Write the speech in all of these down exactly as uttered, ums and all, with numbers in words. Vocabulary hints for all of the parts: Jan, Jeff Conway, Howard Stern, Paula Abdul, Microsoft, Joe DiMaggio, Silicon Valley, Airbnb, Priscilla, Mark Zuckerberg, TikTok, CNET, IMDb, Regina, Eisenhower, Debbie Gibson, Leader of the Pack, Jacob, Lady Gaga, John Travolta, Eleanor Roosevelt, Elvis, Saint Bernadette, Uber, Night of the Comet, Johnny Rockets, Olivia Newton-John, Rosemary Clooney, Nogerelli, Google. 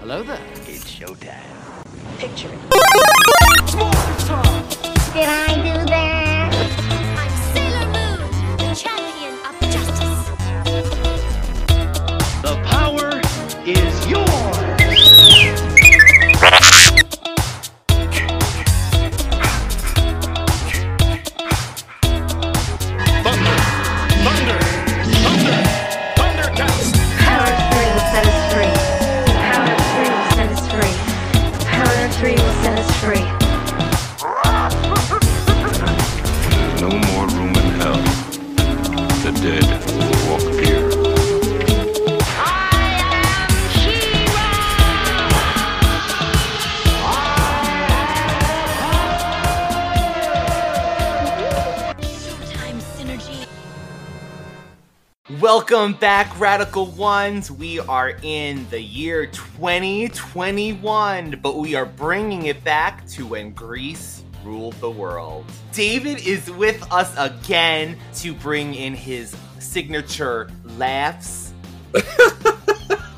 Hello there. It's showtime. Picture it. Small time. Did I do that? I'm Sailor Moon, the champion of justice. The power is yours. Thunder, thunder, thunder, thunder counts. Power three will set us free. Three will set us free. There's no more room in hell. The dead will walk here. I am She-Ra! Showtime synergy. Welcome back, Radical Ones. We are in the year twenty twenty-one, but we are bringing it back to when Grease ruled the world. David is with us again to bring in his signature laughs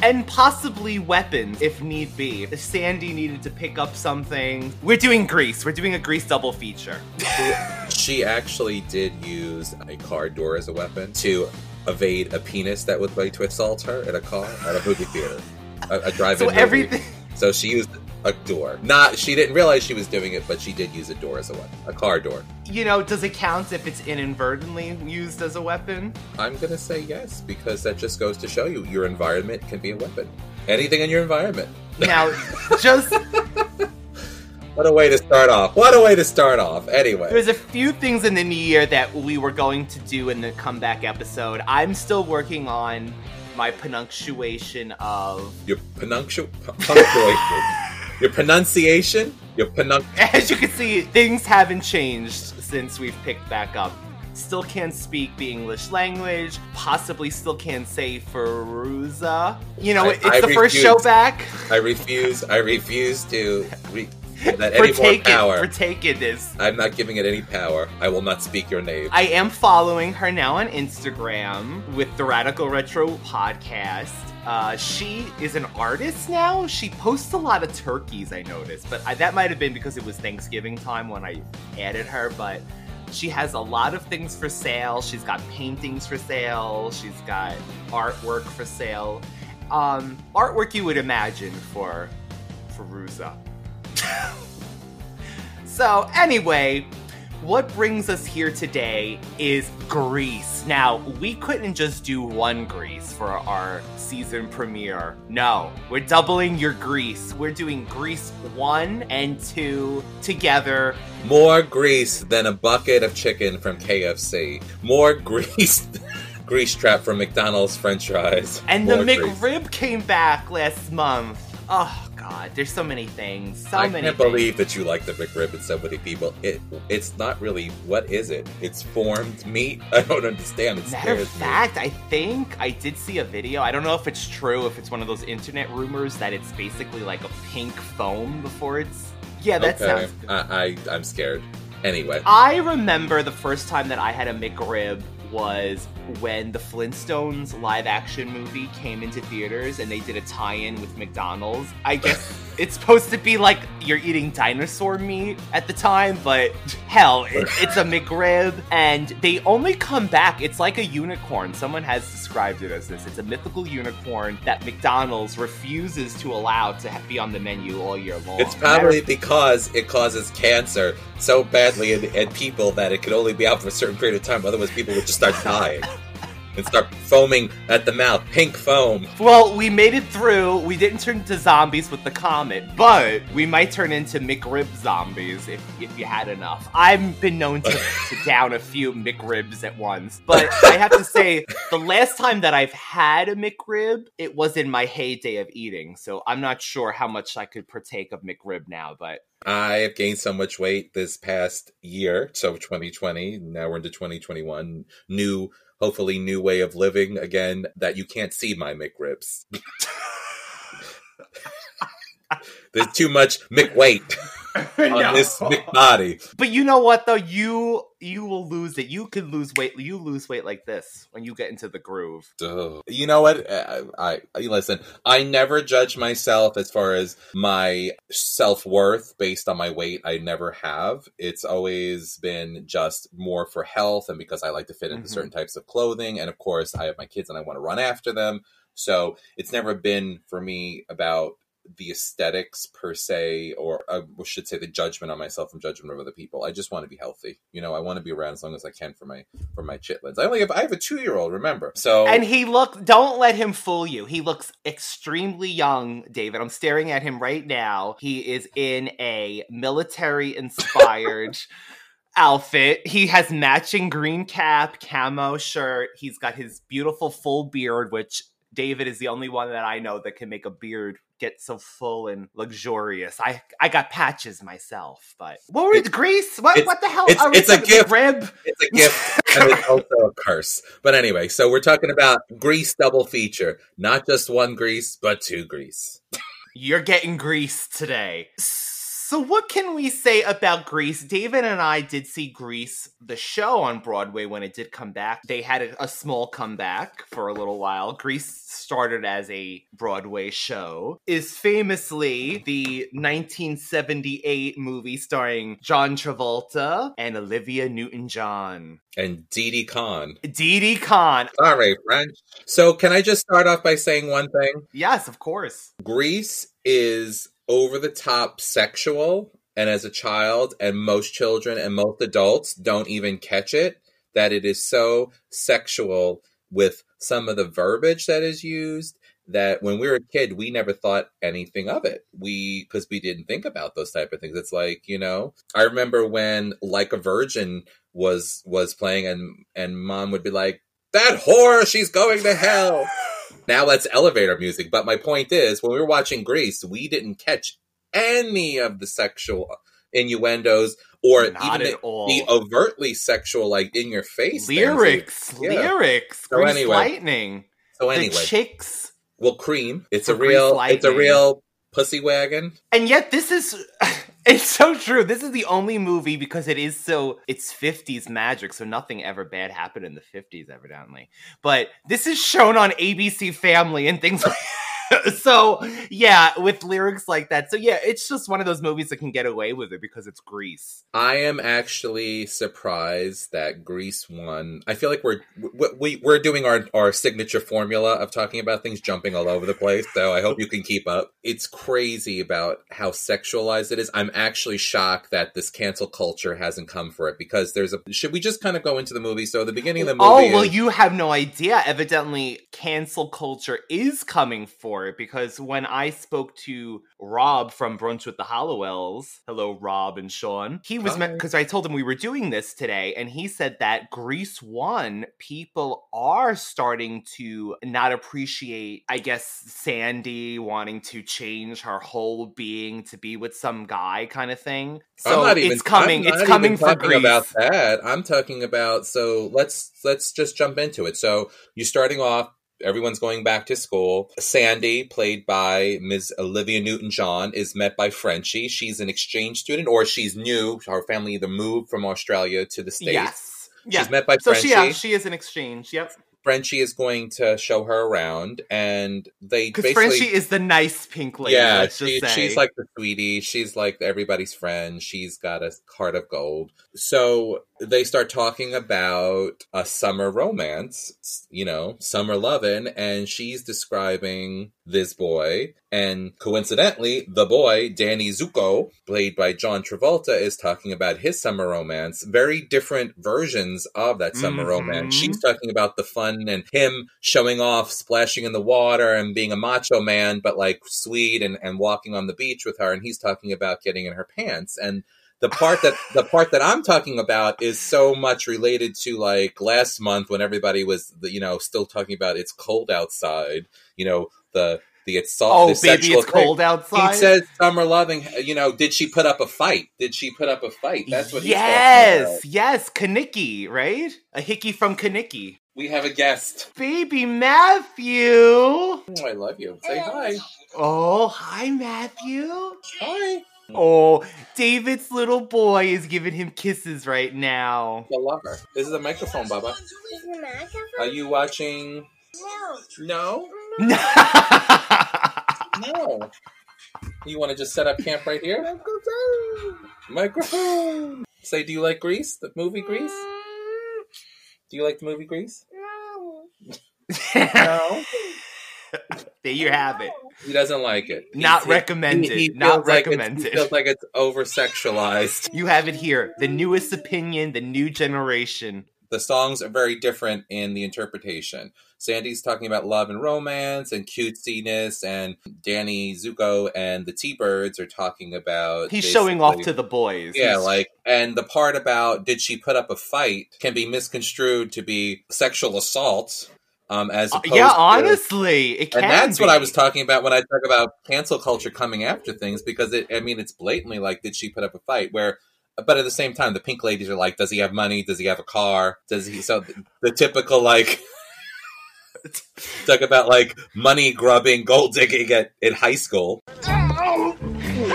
and possibly weapons if need be. If Sandy needed to pick up something, we're doing Grease. We're doing a Grease double feature. She actually did use a car door as a weapon to evade a penis that would like to assault her in a car at a movie theater, a, a drive-in. So everything. Movie. So she used a door. Not she didn't realize she was doing it, but she did use a door as a weapon, a car door. You know, does it count if it's inadvertently used as a weapon? I'm gonna say yes, because that just goes to show you your environment can be a weapon. Anything in your environment. Now, just. What a way to start off. What a way to start off. Anyway. There's a few things in the new year that we were going to do in the comeback episode. I'm still working on my punctuation of... Your punctuation? Your pronunciation? Your pronunciation? As you can see, things haven't changed since we've picked back up. Still can't speak the English language. Possibly still can't say Firuza. You know, I, it's I the refuse. first show back. I refuse. I refuse to... Re- That any more power. Partake in this. I'm not giving it any power. I will not speak your name. I am following her now on Instagram with the Radical Retro Podcast. Uh, she is an artist now. She posts a lot of turkeys, I noticed. But I, that might have been because it was Thanksgiving time when I added her. But she has a lot of things for sale. She's got paintings for sale. She's got artwork for sale. Um, artwork you would imagine for Firuza. So anyway, what brings us here today is Grease. Now, we couldn't just do one Grease for our season premiere. No, we're doubling your Grease. We're doing Grease one and two together. More Grease than a bucket of chicken from K F C. More Grease... Grease trap from McDonald's french fries. And more the McRib grease. Came back last month. Oh, God. There's so many things. So I many I can't things. believe that you like the McRib and so many people. It, it's not really, what is it? It's formed meat? I don't understand. It Matter of fact, me. I think I did see a video. I don't know if it's true, if it's one of those internet rumors that it's basically like a pink foam before it's... Yeah, that okay. sounds good. I, I, I'm scared. Anyway. I remember the first time that I had a McRib was when the Flintstones live-action movie came into theaters and they did a tie-in with McDonald's. I guess it's supposed to be like you're eating dinosaur meat at the time, but hell, it, it's a McRib. And they only come back. It's like a unicorn. Someone has described it as this. It's a mythical unicorn that McDonald's refuses to allow to be on the menu all year long. It's probably because it causes cancer so badly in, in people that it could only be out for a certain period of time. Otherwise, people would just start dying. And start foaming at the mouth. Pink foam. Well, we made it through. We didn't turn into zombies with the comet, but we might turn into McRib zombies if, if you had enough. I've been known to, to down a few McRibs at once, but I have to say, the last time that I've had a McRib, it was in my heyday of eating, so I'm not sure how much I could partake of McRib now, but... I have gained so much weight this past year, so twenty twenty, now we're into twenty twenty-one, new... Hopefully, new way of living again, that you can't see my McRibs. There's too much McWeight on no. this McBody. But you know what, though? You you will lose it. You can lose weight. You lose weight like this when you get into the groove. Duh. You know what? I, I, I listen, I never judge myself as far as my self-worth based on my weight. I never have. It's always been just more for health and because I like to fit into mm-hmm. certain types of clothing. And, of course, I have my kids and I want to run after them. So it's never been, for me, about... the aesthetics per se, or I should say the judgment on myself and judgment of other people. I just want to be healthy. You know, I want to be around as long as I can for my, for my chitlins. I only have, I have a two-year-old, remember? So. And he look, don't let him fool you. He looks extremely young, David. I'm staring at him right now. He is in a military inspired outfit. He has matching green cap, camo shirt. He's got his beautiful full beard, which David is the only one that I know that can make a beard get so full and luxurious. I I got patches myself, but... What were it, Grease? What, what the hell? It's, are it's, a gift. Rib? It's a gift. And it's also a curse. But anyway, so we're talking about Grease double feature. Not just one Grease, but two Grease. You're getting Greased today. So what can we say about Grease? David and I did see Grease, the show, on Broadway when it did come back. They had a, a small comeback for a little while. Grease started as a Broadway show. Is famously the nineteen seventy-eight movie starring John Travolta and Olivia Newton-John. And Didi Khan. Didi Khan. Sorry, French. So can I just start off by saying one thing? Yes, of course. Grease is... over-the-top sexual, and as a child, and most children and most adults don't even catch it, that it is so sexual with some of the verbiage that is used, that when we were a kid, we never thought anything of it. We, because we didn't think about those type of things. It's like, you know, I remember when Like a Virgin was was playing, and, and Mom would be like, that whore, she's going to hell! Now that's elevator music. But my point is, when we were watching Grease, we didn't catch any of the sexual innuendos or Not even the, the overtly sexual, like in your face lyrics, things. Yeah. lyrics, so Grease anyway, lightning. So anyway, the chicks. Well, cream. It's a real. Lightning. It's a real pussy wagon. And yet, this is. It's so true. This is the only movie because it is so, it's fifties magic, so nothing ever bad happened in the fifties, evidently. But this is shown on A B C Family and things like that. So, yeah, with lyrics like that. So, yeah, it's just one of those movies that can get away with it because it's Grease. I am actually surprised that Grease won. I feel like we're we, we're doing our, our signature formula of talking about things jumping all over the place, so I hope you can keep up. It's crazy about how sexualized it is. I'm actually shocked that this cancel culture hasn't come for it because there's a... Should we just kind of go into the movie? So the beginning of the movie... Oh, well, is, you have no idea. Evidently, cancel culture is coming for for it, because when I spoke to Rob from Brunch with the Hollowells, hello, Rob and Sean, he was, because I told him we were doing this today, and he said that Grease one, people are starting to not appreciate, I guess, Sandy wanting to change her whole being to be with some guy kind of thing. So I'm not even, it's coming, I'm not it's coming even for Grease. About that. I'm talking about, so let's, let's just jump into it. So you're starting off, everyone's going back to school. Sandy, played by Miz Olivia Newton-John, is met by Frenchie. She's an exchange student, or she's new. Her family either moved from Australia to the States. Yes. She's yeah. met by so Frenchie. So she, uh, she is an exchange, yep. Frenchie is going to show her around, and they basically... Because Frenchie is the nice pink lady, yeah, let's she, just say. She's like the sweetie. She's like everybody's friend. She's got a heart of gold. So they start talking about a summer romance, you know, summer lovin', and she's describing this boy. And coincidentally, the boy, Danny Zuko, played by John Travolta, is talking about his summer romance. Very different versions of that summer mm-hmm. romance. She's talking about the fun and him showing off, splashing in the water and being a macho man, but like sweet and, and walking on the beach with her. And he's talking about getting in her pants. And the part that the part that I'm talking about is so much related to like last month when everybody was, you know, still talking about it's cold outside, you know, the... The assault, oh, the baby, it's thing. Cold outside. He says, "Summer loving." You know, did she put up a fight? Did she put up a fight? That's what. Yes, he's yes, Kanicki, right? A hickey from Kanicki. We have a guest, baby Matthew. Oh, I love you. Say hi. Oh, hi, Matthew. Hi. Oh, David's little boy is giving him kisses right now. I love her. This is a microphone, Baba. Are you watching? No. No? No. You want to just set up camp right here? Microphone. Microphone. Say, do you like Grease? The movie Grease? Do you like the movie Grease? No. No? There you have it. He doesn't like it. He Not t- recommended. He, he Not recommended. Like it feels like it's over-sexualized. You have it here. The newest opinion, the new generation. The songs are very different in the interpretation. Sandy's talking about love and romance and cutesiness, and Danny Zuko and the T-Birds are talking about... He's showing off to the boys. Yeah, He's... like, and the part about did she put up a fight can be misconstrued to be sexual assault, um, as opposed uh, yeah, to... Yeah, honestly, it can And that's be. What I was talking about when I talk about cancel culture coming after things, because, it, I mean, it's blatantly like, did she put up a fight, where... But at the same time, the pink ladies are like, does he have money? Does he have a car? Does he? So the typical, like, talk about, like, money grubbing, gold digging at, in high school. Oh! Hey,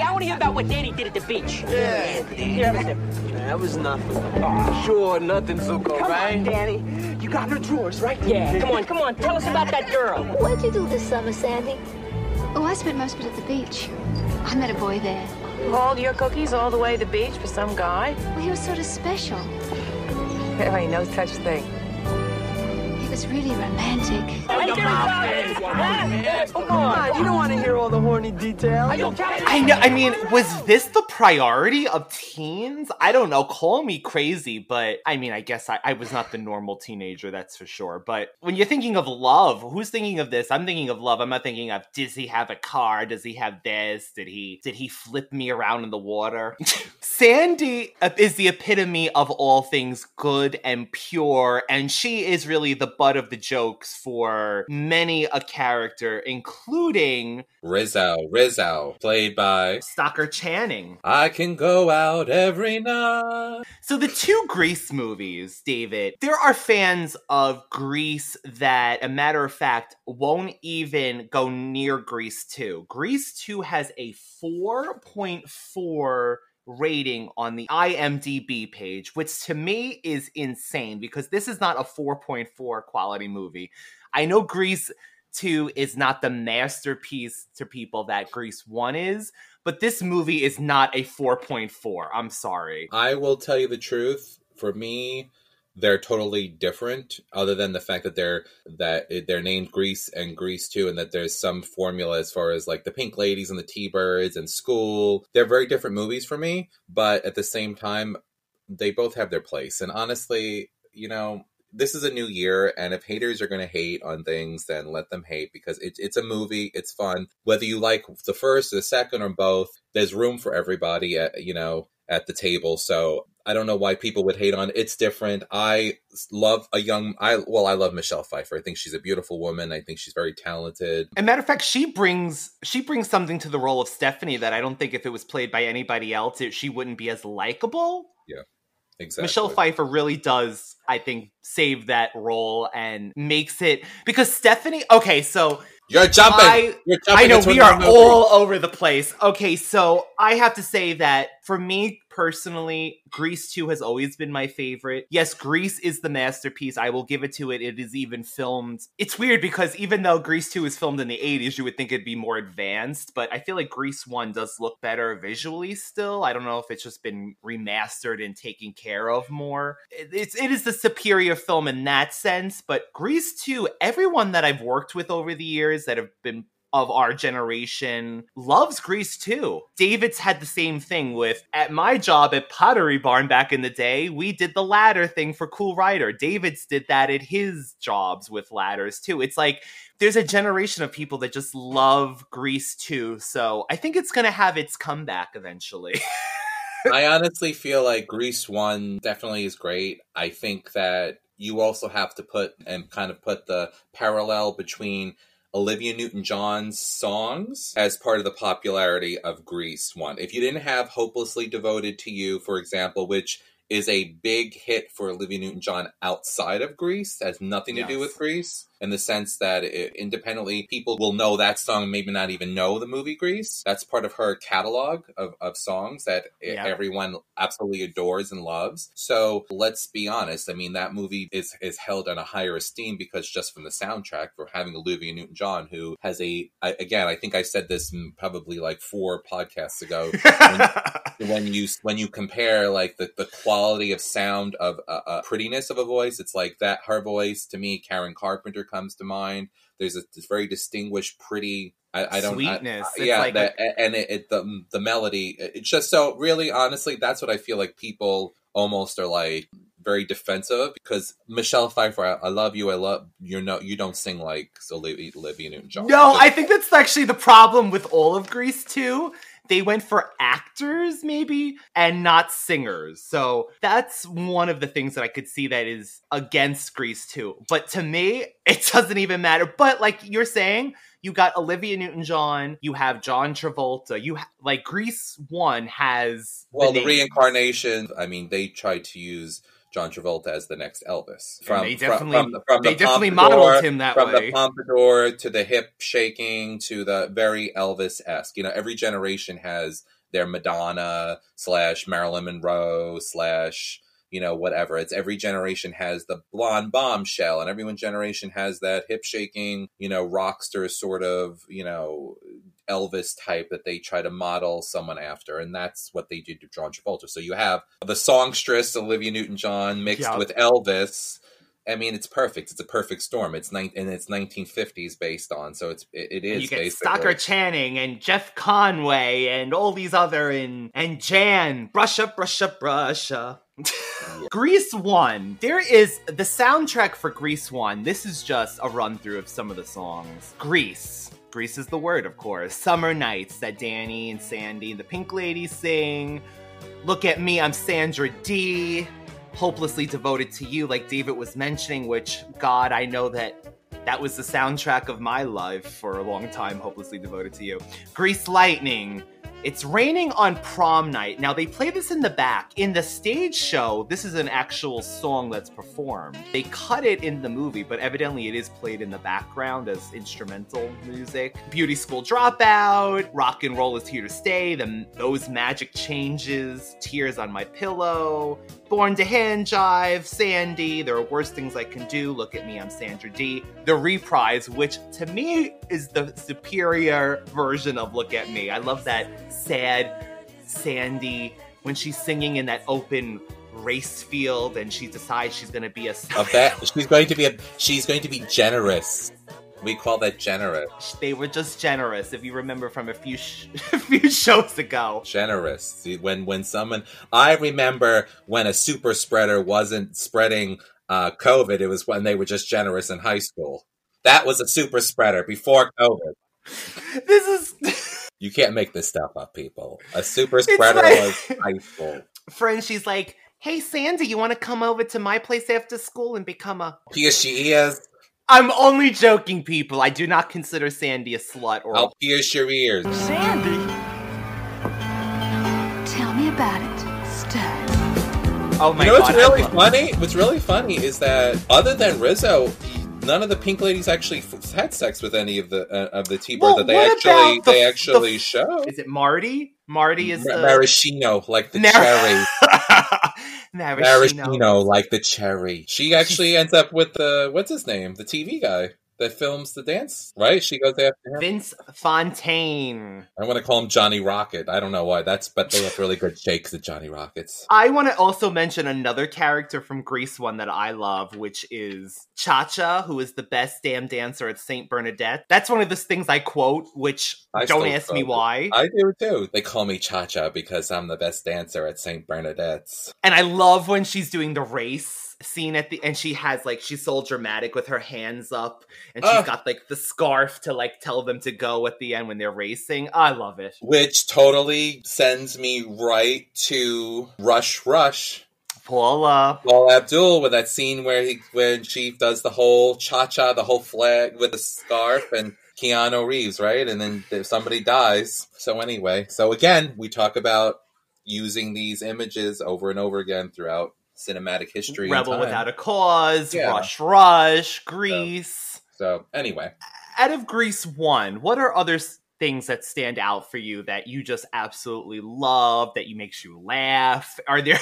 I want to hear about what Danny did at the beach. Yeah, yeah. That was nothing. Oh, sure, nothing, Zuko, come right? On, Danny. You got her drawers, right? Yeah, come on, come on. Tell us about that girl. What'd you do this summer, Sandy? Oh, I spent most of it at the beach. I met a boy there. Hauled your cookies all the way to the beach for some guy? Well, he was sort of special. There ain't no such thing. He was really romantic. I know, oh, come on. You don't want to hear all the horny details. I know. I mean, was this the priority of teens? I don't know. Call me crazy, but I mean, I guess I, I was not the normal teenager, that's for sure. But when you're thinking of love, who's thinking of this? I'm thinking of love. I'm not thinking of, does he have a car? Does he have this? Did he, did he flip me around in the water? Sandy is the epitome of all things good and pure, and she is really the butt of the jokes for many a character, including Rizzo, Rizzo, played by Stocker Channing. I can go out every night. So the two Grease movies, David, there are fans of Grease that, a matter of fact, won't even go near Grease two. Grease two has a four point four rating on the I M D B page, which to me is insane because this is not a four point four quality movie. I know Grease two is not the masterpiece to people that Grease one is, but this movie is not a four point four. I'm sorry. I will tell you the truth. For me, they're totally different, other than the fact that they're that they're named Grease and Grease two, and that there's some formula as far as like the pink ladies and the T-Birds and school. They're very different movies for me, but at the same time, they both have their place. And honestly, you know, this is a new year, and if haters are going to hate on things, then let them hate, because it, it's a movie. It's fun. Whether you like the first, the second, or both, there's room for everybody at, you know, at the table. So I don't know why people would hate on it. It's different. I love a young, I well, I love Michelle Pfeiffer. I think she's a beautiful woman. I think she's very talented. And matter of fact, she brings she brings something to the role of Stephanie that I don't think if it was played by anybody else, it, she wouldn't be as likable. Yeah, exactly. Michelle Pfeiffer really does, I think, save that role and makes it, because Stephanie, okay, so... You're jumping. I, You're jumping. I know, we are all over the place. Okay, so I have to say that for me personally, Grease two has always been my favorite. Yes, Grease is the masterpiece. I will give it to it. It is even filmed. It's weird because even though Grease two is filmed in the eighties, you would think it'd be more advanced, but I feel like Grease one does look better visually still. I don't know if it's just been remastered and taken care of more. It's, it is the superior film in that sense, but Grease two, everyone that I've worked with over the years that have been of our generation loves Grease too. David's had the same thing with, at my job at Pottery Barn back in the day, we did the ladder thing for Cool Rider. David's did that at his jobs with ladders too. It's like there's a generation of people that just love Grease too. So I think it's going to have its comeback eventually. I honestly feel like Grease one definitely is great. I think that you also have to put and kind of put the parallel between Olivia Newton-John's songs as part of the popularity of Grease one. If you didn't have Hopelessly Devoted to You, for example, which is a big hit for Olivia Newton-John outside of Grease, that has nothing to yes. do with Grease, in the sense that it, independently people will know that song, maybe not even know the movie Grease. That's part of her catalog of, of songs that yeah. everyone absolutely adores and loves. So let's be honest. I mean, that movie is, is held on a higher esteem because just from the soundtrack, for having Olivia Newton-John, who has a, I, again, I think I said this probably like four podcasts ago, when, when you when you compare like the, the quality of sound of uh, uh, prettiness of a voice, it's like that, her voice, to me, Karen Carpenter comes to mind. There's a very distinguished, pretty. I, I don't. Sweetness. I, I, yeah, like that, a- and it, it, the the melody. It's just so really, honestly, that's what I feel like. People almost are like very defensive because Michelle Pfeiffer, I, I love you. I love you. No, you don't sing like Olivia, Olivia Newton-John. No, just, I think that's actually the problem with all of Grease too. They went for actors, maybe, and not singers. So that's one of the things that I could see that is against Grease two. But to me, it doesn't even matter. But like you're saying, you got Olivia Newton-John, you have John Travolta, you ha- like Grease one has... Well, the, the reincarnation, I mean, they tried to use John Travolta as the next Elvis. From, they definitely, from, from the, from they the definitely modeled him that from way. From the pompadour to the hip shaking to the very Elvis-esque. You know, every generation has their Madonna slash Marilyn Monroe slash, you know, whatever. It's every generation has the blonde bombshell, and every generation has that hip shaking, you know, rockster sort of, you know, Elvis type that they try to model someone after, and that's what they did to John Travolta. So you have the songstress Olivia Newton-John mixed yeah. with Elvis. I mean, it's perfect. It's a perfect storm. It's ni- and it's nineteen fifties based on, so it's it, it is. You get basically Stocker Channing and Jeff Conway and all these other and and Jan brush up, brush up, brush up. yeah. Grease one. There is the soundtrack for Grease one. This is just a run through of some of the songs. Grease. Grease is the word, of course. Summer Nights that Danny and Sandy and the Pink Ladies sing. Look at Me, I'm Sandra Dee. Hopelessly Devoted to You, like David was mentioning, which, God, I know that that was the soundtrack of my life for a long time, Hopelessly Devoted to You. Grease Lightning. It's Raining on Prom Night. Now, they play this in the back. In the stage show, this is an actual song that's performed. They cut it in the movie, but evidently it is played in the background as instrumental music. Beauty School Dropout, Rock and Roll is Here to Stay, the, Those Magic Changes, Tears on My Pillow, Born to Hand Jive, Sandy, There Are Worse Things I Can Do, Look at Me, I'm Sandra Dee, The Reprise, which to me is the superior version of Look at Me. I love that sad Sandy when she's singing in that open race field and she decides she's going to be a... a ba- she's going to be a... She's going to be generous. We call that generous. They were just generous, if you remember from a few sh- a few shows ago. Generous. When when someone... I remember when a super spreader wasn't spreading... uh, COVID, it was when they were just generous in high school. That was a super spreader before COVID. This is... You can't make this stuff up, people. A super spreader it's like... was high school. Friend, she's like, hey, Sandy, you want to come over to my place after school and become a... Here she is. I'm only joking, people. I do not consider Sandy a slut or... I'll pierce your ears. Sandy? Tell me about it. Stud. Oh my god. You know what's really funny? What's really funny is that other than Rizzo... None of the pink ladies actually f- had sex with any of the uh, of the T-bird well, that they actually the, they actually the, show. Is it Marty? Marty is the... Maraschino, like the Nar- cherry. Maraschino. Maraschino, like the cherry. She actually ends up with the, what's his name? The T V guy that films the dance, right? She goes after him. Vince Fontaine. I want to call him Johnny Rocket. I don't know why. That's but they have really good shakes at Johnny Rockets. I want to also mention another character from Grease one that I love, which is Cha-Cha, who is the best damn dancer at Saint Bernadette. That's one of those things I quote, which I don't ask quote. me why. I do too. They call me Cha-Cha because I'm the best dancer at Saint Bernadette's. And I love when she's doing the race scene at the and she has like she's so dramatic with her hands up and she's uh, got like the scarf to like tell them to go at the end when they're racing. I love it. Which totally sends me right to Rush Rush. Paula. Paula Abdul with that scene where he when she does the whole cha-cha, the whole flag with a scarf and Keanu Reeves, right? And then somebody dies. So anyway, so again, we talk about using these images over and over again throughout cinematic history. Rebel Without a Cause, yeah. Rush Rush, Grease. So, so, anyway. Out of Grease one, what are other things that stand out for you that you just absolutely love, that you makes you laugh? Are there...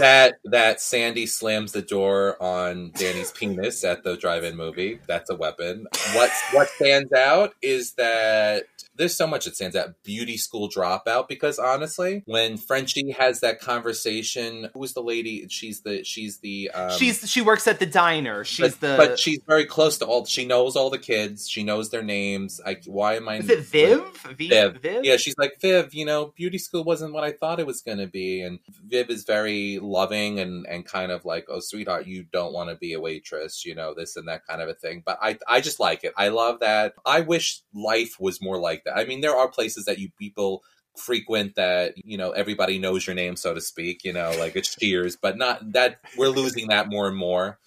that that Sandy slams the door on Danny's penis at the drive-in movie. That's a weapon. What's, what stands out is that... There's so much that stands out. Beauty School Dropout, because honestly, when Frenchie has that conversation, who's the lady? She's the she's the um, she's she works at the diner. She's but, the but she's very close to all. She knows all the kids. She knows their names. Like, why am I? Is it Viv? Like, v- Viv? Viv? Yeah, she's like Viv. You know, beauty school wasn't what I thought it was going to be. And Viv is very loving and and kind of like, oh sweetheart, you don't want to be a waitress. You know, this and that kind of a thing. But I I just like it. I love that. I wish life was more like. I mean, there are places that you people frequent that, you know, everybody knows your name, so to speak, you know, like it's Cheers, but not that we're losing that more and more.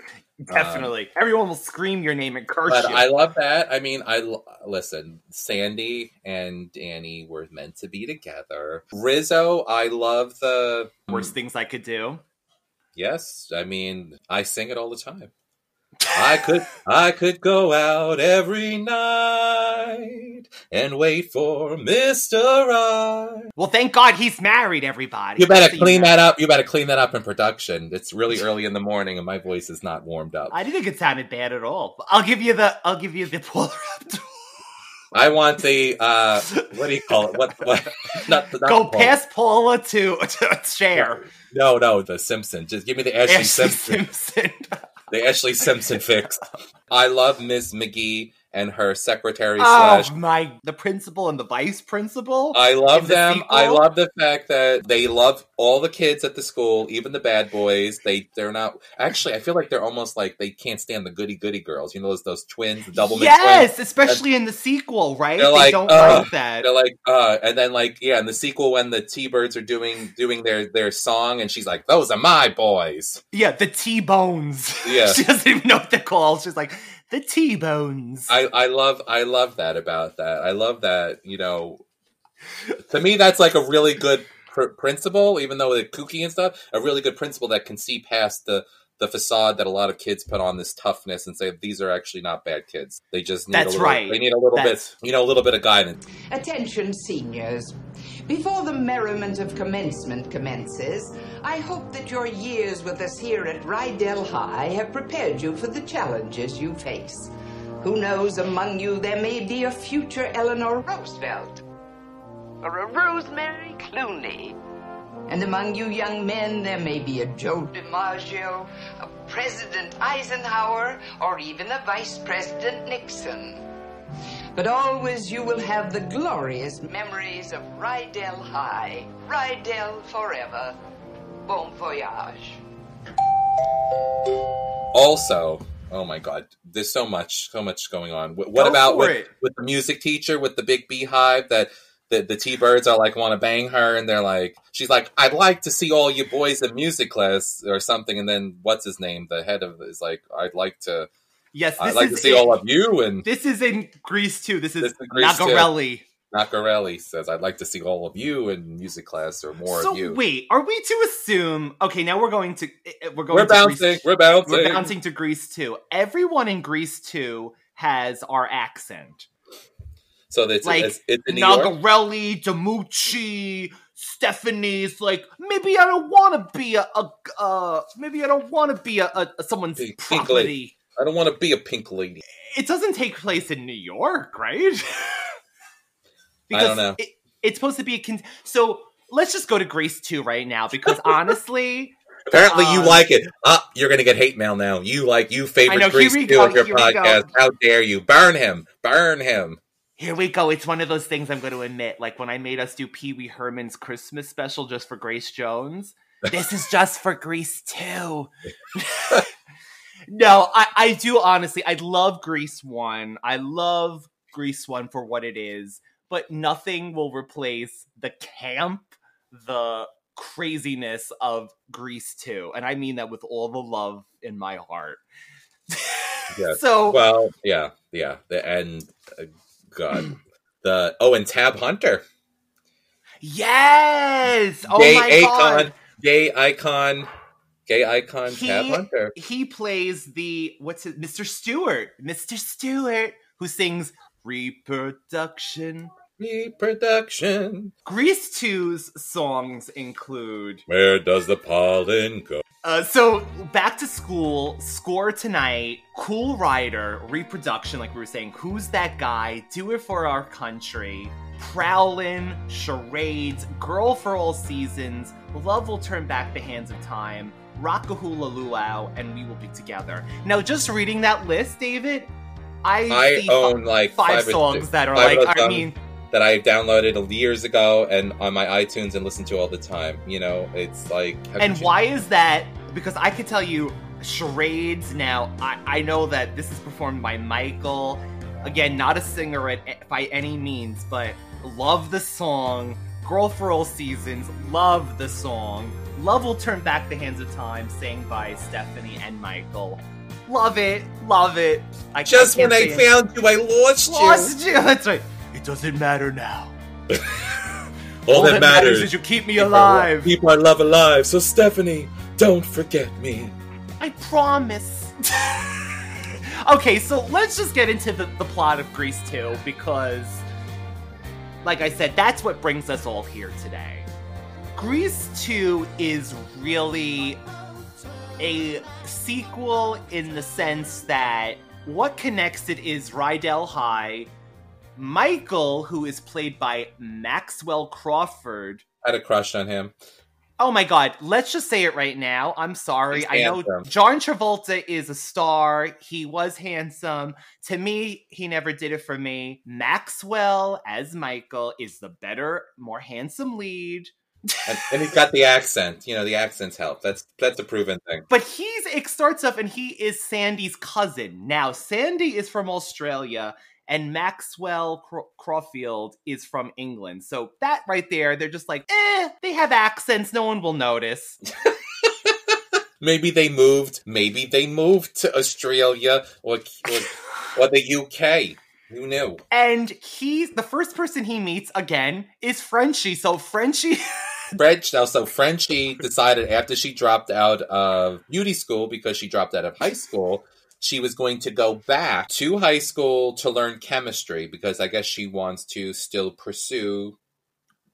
Definitely. Um, Everyone will scream your name and curse but you. I love that. I mean, I listen, Sandy and Danny were meant to be together. Rizzo, I love the... Worst Things I Could Do. Yes. I mean, I sing it all the time. I could I could go out every night and wait for Mister Right. Well, thank God he's married, everybody. You better so clean you know. that up. You better clean that up in production. It's really early in the morning and my voice is not warmed up. I didn't think it sounded bad at all. I'll give you the I'll give you the Paula Abdul. I want the uh, what do you call it? What what not, not Go past Paula to to Cher. No, no, the Simpson. Just give me the Ashley, Ashley Simpson. Simpson. The Ashley Simpson fix. I love Miss McGee and her secretary. Oh slash. my! The principal and the vice principal. I love them. The I love the fact that they love all the kids at the school, even the bad boys. They they're not actually. I feel like they're almost like they can't stand the goody goody girls. You know those those twins, the double. Yes, twins. Especially and in the sequel, right? They like, don't uh, like that. They're like, uh, and then like yeah, in the sequel when the T-birds are doing doing their their song, and she's like, "Those are my boys." Yeah, the T-bones. Yeah, she doesn't even know what they're called. She's like. The T-bones. I, I love I love that about that. I love that, you know, to me, that's like a really good pr- principle, even though it's kooky and stuff, a really good principle that can see past the, the facade that a lot of kids put on this toughness and say, these are actually not bad kids. They just need that's a little, right. they need a little that's... bit, you know, a little bit of guidance. Attention, seniors. Before the merriment of commencement commences, I hope that your years with us here at Rydell High have prepared you for the challenges you face. Who knows, among you there may be a future Eleanor Roosevelt or a Rosemary Clooney. And among you young men there may be a Joe DiMaggio, a President Eisenhower, or even a Vice President Nixon. But always you will have the glorious memories of Rydell High. Rydell forever. Bon voyage. Also, oh my God, there's so much, so much going on. What, what about with, with the music teacher with the big beehive that the, the T-Birds are like, want to bang her, and they're like, she's like, I'd like to see all you boys in music class or something. And then what's his name? The head of is like, I'd like to, yes, I'd like to see in, all of you. And this is in Grease too. This is Nogerelli. Nogerelli says, I'd like to see all of you in music class or more so of you. So wait, are we to assume, okay, now we're going to, we're going we're to bouncing, Grease, we're bouncing, we're bouncing to Grease two. Everyone in Grease two has our accent. So that's like, it's, it's in New Nogerelli, York? Demucci, Stephanie's like, maybe I don't want to be a, a uh, maybe I don't want to be a, a someone's pink, property. Pink lady. I don't want to be a pink lady. It doesn't take place in New York, right? Because I don't know. It, it's supposed to be a con- so let's just go to Grease two right now because honestly, apparently um, you like it. Uh, you're gonna get hate mail now. You like you favorite Grease two of your podcast. How dare you? Burn him! Burn him! Here we go. It's one of those things I'm going to admit. Like when I made us do Pee Wee Herman's Christmas special just for Grace Jones. This is just for Grease two. No, I, I do honestly. I love Grease one. I love Grease one for what it is. But nothing will replace the camp, the craziness of Grease two. And I mean that with all the love in my heart. Yes. So well, yeah, yeah. And uh, God, the oh, and Tab Hunter. Yes. Oh gay my icon, God. Gay icon. Gay icon. He, Tab Hunter. He plays the what's it, Mister Stewart. Mister Stewart, who sings Reproduction. Reproduction. Grease two's songs include Where Does the Pollen Go? Uh, so, Back to School, Score Tonight, Cool Rider, Reproduction, like we were saying, Who's That Guy, Do It For Our Country, Prowlin', Charades, Girl For All Seasons, Love Will Turn Back the Hands of Time, Rock-a-Hula Luau, and We Will Be Together. Now, just reading that list, David, I, I own like five, five songs two, that are like, I mean... that I downloaded years ago and on my iTunes and listen to all the time. You know, it's like... And why is that? Because I could tell you Charades now. I, I know that this is performed by Michael. Again, not a singer at, by any means, but love the song. Girl for All Seasons, love the song. Love Will Turn Back the Hands of Time, sang by Stephanie and Michael. Love it, love it. I Just when I found it. you, I lost, lost you. Lost you, that's right. It doesn't matter now. All, All that, that matters, matters is you keep me keep alive. Our, keep my love alive. So, Stephanie, don't forget me. I promise. Okay, so let's just get into the, the plot of Grease two because, like I said, that's what brings us all here today. Grease two is really a sequel in the sense that what connects it is Rydell High. Michael, who is played by Maxwell Crawford. I had a crush on him. Oh my God. Let's just say it right now. I'm sorry. I know John Travolta is a star. He was handsome. To me, he never did it for me. Maxwell, as Michael, is the better, more handsome lead. and, and he's got the accent. You know, the accents help. That's that's a proven thing. But he's it starts up and he is Sandy's cousin. Now, Sandy is from Australia. And Maxwell Craw- Crawfield is from England. So that right there, they're just like, eh, they have accents. No one will notice. Maybe they moved. Maybe they moved to Australia or, or, or the U K. Who knew? And he's the first person he meets, again, is Frenchie. So Frenchie... French. Now, so Frenchie decided after she dropped out of beauty school, because she dropped out of high school... she was going to go back to high school to learn chemistry because I guess she wants to still pursue.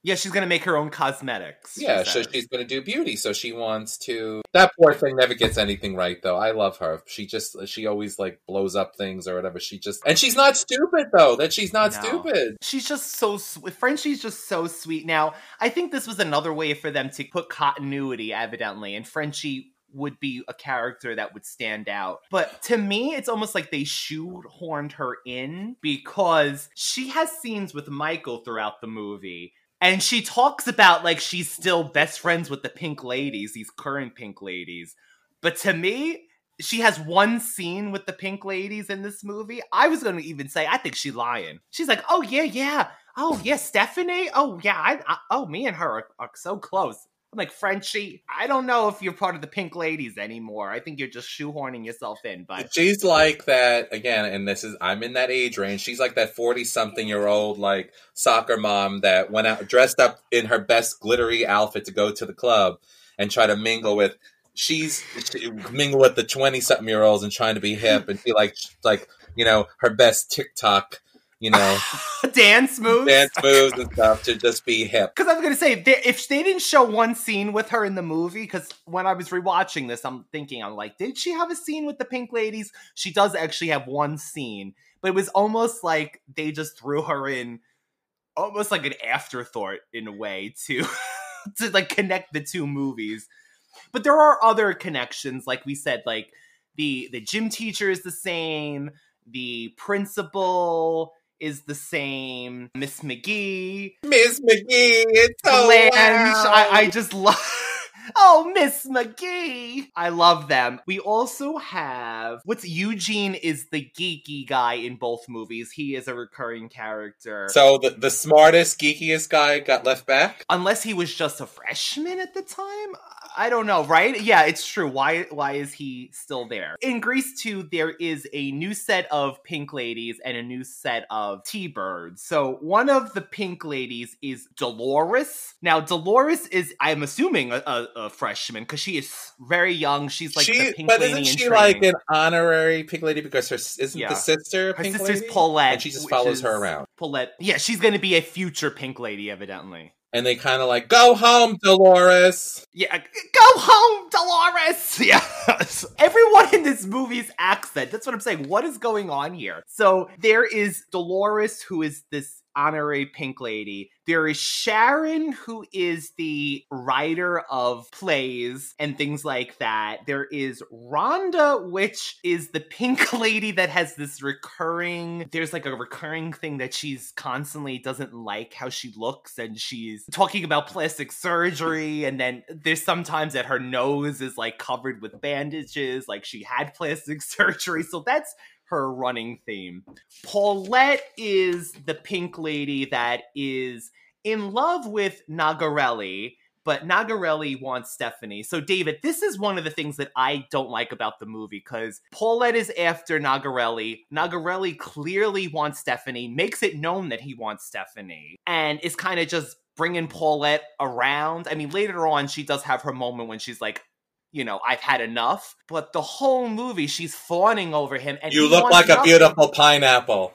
Yeah, she's going to make her own cosmetics. Yeah, she so she's going to do beauty. So she wants to. That poor thing never gets anything right, though. I love her. She just, she always like blows up things or whatever. She just, and she's not stupid, though. That she's not no. stupid. She's just so sweet. Frenchie's just so sweet. Now, I think this was another way for them to put continuity, evidently. And Frenchie would be a character that would stand out. But to me, it's almost like they shoehorned her in because she has scenes with Michael throughout the movie. And she talks about like she's still best friends with the pink ladies, these current pink ladies. But to me, she has one scene with the pink ladies in this movie. I was going to even say, I think she's lying. She's like, oh, yeah, yeah. Oh, yeah, Stephanie. Oh, yeah. I, I, oh, me and her are, are so close. I'm like, Frenchie, I don't know if you're part of the pink ladies anymore. I think you're just shoehorning yourself in. But she's like that, again, and this is, I'm in that age range. She's like that forty-something-year-old, like, soccer mom that went out, dressed up in her best glittery outfit to go to the club and try to mingle with... She's she mingle with the twenty-something-year-olds and trying to be hip, and she like like you know her best TikTok, you know, dance moves, dance moves and stuff to just be hip. Because I was gonna say they, if they didn't show one scene with her in the movie, because when I was rewatching this, I'm thinking I'm like, did she have a scene with the pink ladies? She does actually have one scene, but it was almost like they just threw her in, almost like an afterthought in a way to to like connect the two movies. But there are other connections, like we said, like the, the gym teacher is the same, the principal is the same, Miss McGee. Miss McGee, it's so loud. I, I just love... Oh, Miss McGee. I love them. We also have... What's Eugene is the geeky guy in both movies. He is a recurring character. So the, the smartest, geekiest guy got left back? Unless he was just a freshman at the time? I don't know, right? Yeah, it's true. Why Why is he still there? In Grease two, there is a new set of pink ladies and a new set of T-birds. So one of the pink ladies is Dolores. Now, Dolores is, I'm assuming, a, a A freshman because she is very young. She's like she, the pink but lady. But isn't she like an honorary pink lady because her isn't yeah. the sister? Her pink sister's lady? Paulette, and she just follows her around. Paulette, yeah, she's going to be a future pink lady, evidently. And they kind of like go home, Dolores. Yeah, go home, Dolores. Yes, everyone in this movie's accent. That's what I'm saying. What is going on here? So there is Dolores, who is this honorary pink lady. There is Sharon, who is the writer of plays and things like that. There is Rhonda, which is the pink lady that has this recurring, there's like a recurring thing that she's constantly doesn't like how she looks, and she's talking about plastic surgery, and then there's sometimes that her nose is like covered with bandages, like she had plastic surgery. So that's her running theme. Paulette is the pink lady that is in love with Nogerelli, but Nogerelli wants Stephanie. So David, this is one of the things that I don't like about the movie, because Paulette is after Nogerelli. Nogerelli clearly wants Stephanie, makes it known that he wants Stephanie, and is kind of just bringing Paulette around. I mean, later on, she does have her moment when she's like, you know, I've had enough. But the whole movie, she's fawning over him. And you look like nothing. A beautiful pineapple.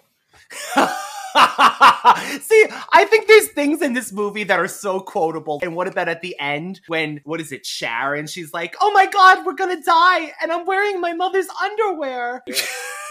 See, I think there's things in this movie that are so quotable. And what about at the end when, what is it, Sharon? She's like, oh my God, we're going to die. And I'm wearing my mother's underwear.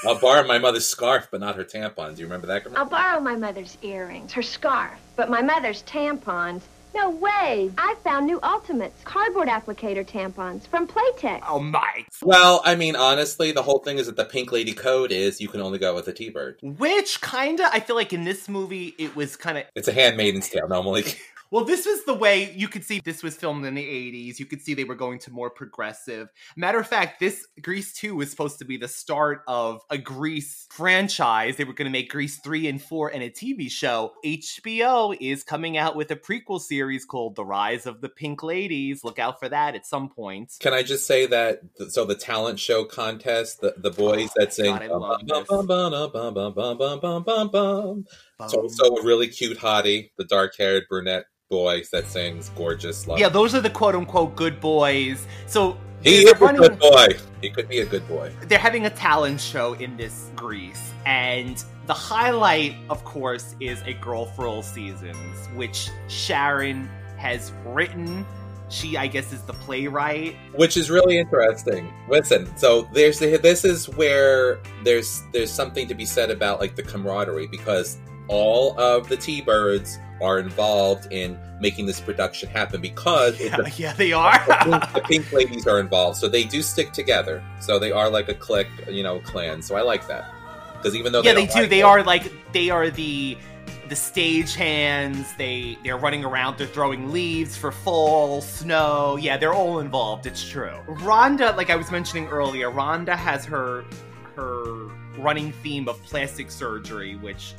I'll borrow my mother's scarf, but not her tampons. Do you remember that? I'll borrow my mother's earrings, her scarf, but my mother's tampons. No way! I found new Ultimates, cardboard applicator tampons from Playtex. Oh my! Well, I mean, honestly, the whole thing is that the pink lady code is you can only go with a T-bird. Which kind of, I feel like in this movie, it was kind of... It's a Handmaid's Tale, normally. Well, this was the way you could see this was filmed in the eighties. You could see they were going to more progressive. Matter of fact, this Grease two was supposed to be the start of a Grease franchise. They were going to make Grease three and four and a T V show. H B O is coming out with a prequel series called The Rise of the Pink Ladies. Look out for that at some point. Can I just say that, so the talent show contest, the, the boys oh, that sing... God, I love this. So, so a really cute hottie, the dark-haired brunette boys that sings gorgeous love. Yeah, those are the quote-unquote good boys. So he is a running... good boy. He could be a good boy. They're having a talent show in this Grease, and the highlight, of course, is A Girl for All Seasons, which Sharon has written. She, I guess, is the playwright. Which is really interesting. Listen, so there's the, this is where there's there's something to be said about like the camaraderie, because all of the T-Birds are involved in making this production happen, because yeah, a, yeah they are the, the pink ladies are involved, so they do stick together, so they are like a clique, you know, clan. So I like that, because even though yeah they, they do like they them, are like they are the the stage hands, they, they're running around, they're throwing leaves for fall, snow. Yeah, they're all involved, it's true. Rhonda, like I was mentioning earlier, Rhonda has her her running theme of plastic surgery, which...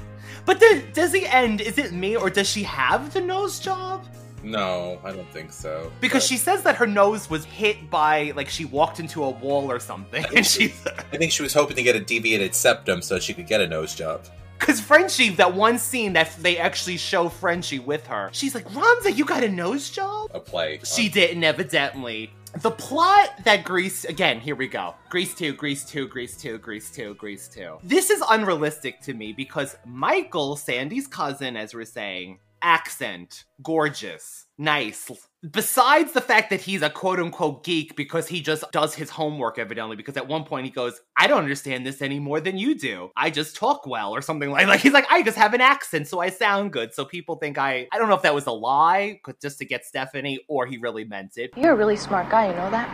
But the, does the end, is it me, or does she have the nose job? No, I don't think so. Because but... she says that her nose was hit by, like, she walked into a wall or something. And she, I think she was hoping to get a deviated septum so she could get a nose job. Because Frenchie, that one scene that they actually show Frenchie with her, she's like, Rhonda, you got a nose job? A plague. She um, didn't, evidently. The plot that Grease, again, here we go. Grease two, Grease two, Grease two, Grease two, Grease two. This is unrealistic to me because Michael, Sandy's cousin, as we're saying, accent, gorgeous, nice. Besides the fact that he's a quote-unquote geek because he just does his homework, evidently, because at one point he goes, I don't understand this any more than you do. I just talk well or something like that. Like, he's like, I just have an accent, so I sound good. So people think I... I don't know if that was a lie, just to get Stephanie, or he really meant it. You're a really smart guy, you know that?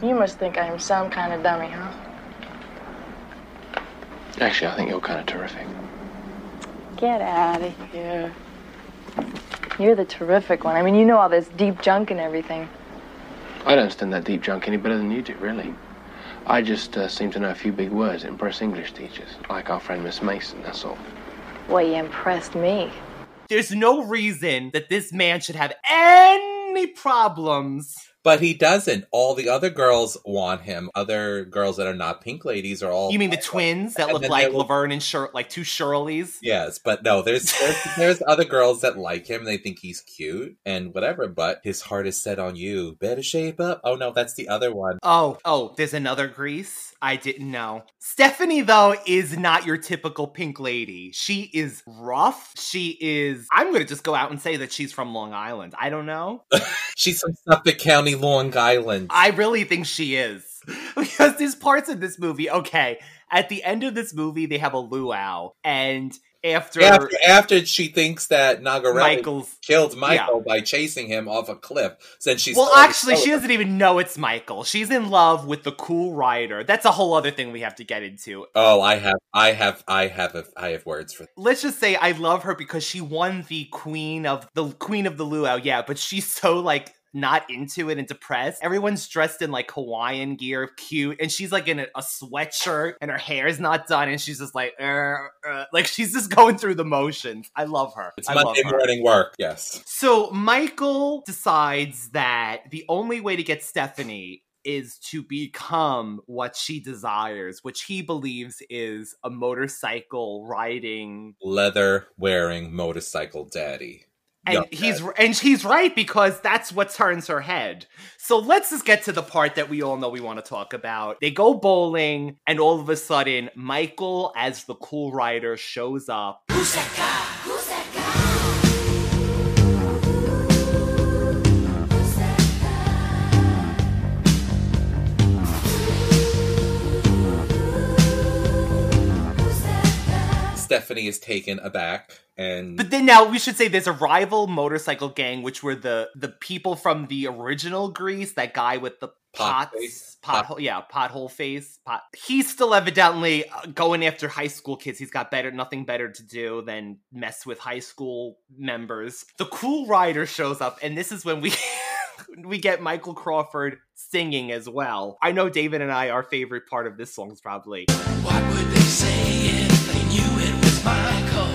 You must think I am some kind of dummy, huh? Actually, I think you're kind of terrific. Get out of here. You're the terrific one. I mean, you know all this deep junk and everything. I don't understand that deep junk any better than you do, really. I just uh, seem to know a few big words that impress English teachers, like our friend Miss Mason, that's all. Well, you impressed me. There's no reason that this man should have any problems. But he doesn't. All the other girls want him. Other girls that are not pink ladies are all... You mean the twins that look like Laverne and Shir- like two Shirleys? Yes, but no, there's there's, there's other girls that like him. They think he's cute and whatever, but his heart is set on you. Better shape up. Oh, no, that's the other one. Oh, oh, there's another Grease? I didn't know. Stephanie, though, is not your typical pink lady. She is rough. She is... I'm going to just go out and say that she's from Long Island. I don't know. She's from Suffolk County, Long Island. I really think she is. Because there's parts of this movie, okay, at the end of this movie, they have a luau. And after... After, after she thinks that Nogerelli killed Michael yeah. by chasing him off a cliff, since she's... Well, actually, she doesn't even know it's Michael. She's in love with the Cool Rider. That's a whole other thing we have to get into. Oh, I have, I have, I have, a, I have words for that. Let's just say I love her because she won the Queen of the Queen of the Luau, yeah, but she's so, like... not into it and depressed. Everyone's dressed in like Hawaiian gear, cute, and she's like in a, a sweatshirt and her hair is not done and she's just like er, er. Like she's just going through the motions. I love her. It's I Monday love her. Morning work, yes. So Michael decides that the only way to get Stephanie is to become what she desires, which he believes is a motorcycle riding, leather wearing motorcycle daddy. And yep, he's right. and he's right because that's what turns her head. So let's just get to the part that we all know we want to talk about. They go bowling, and all of a sudden, Michael, as the Cool Rider, shows up. Who's that guy? Who's that guy? Who's that guy? Who's that guy? Stephanie is taken aback. And but then now we should say there's a rival motorcycle gang, which were the, the people from the original Grease, that guy with the pot pots, pothole, pot. yeah, pothole face. Pot. He's still evidently going after high school kids. He's got better, nothing better to do than mess with high school members. The Cool Rider shows up, and this is when we... we get Michael Crawford singing as well. I know David and I, our favorite part of this song is probably... What would they say if they knew it was Michael?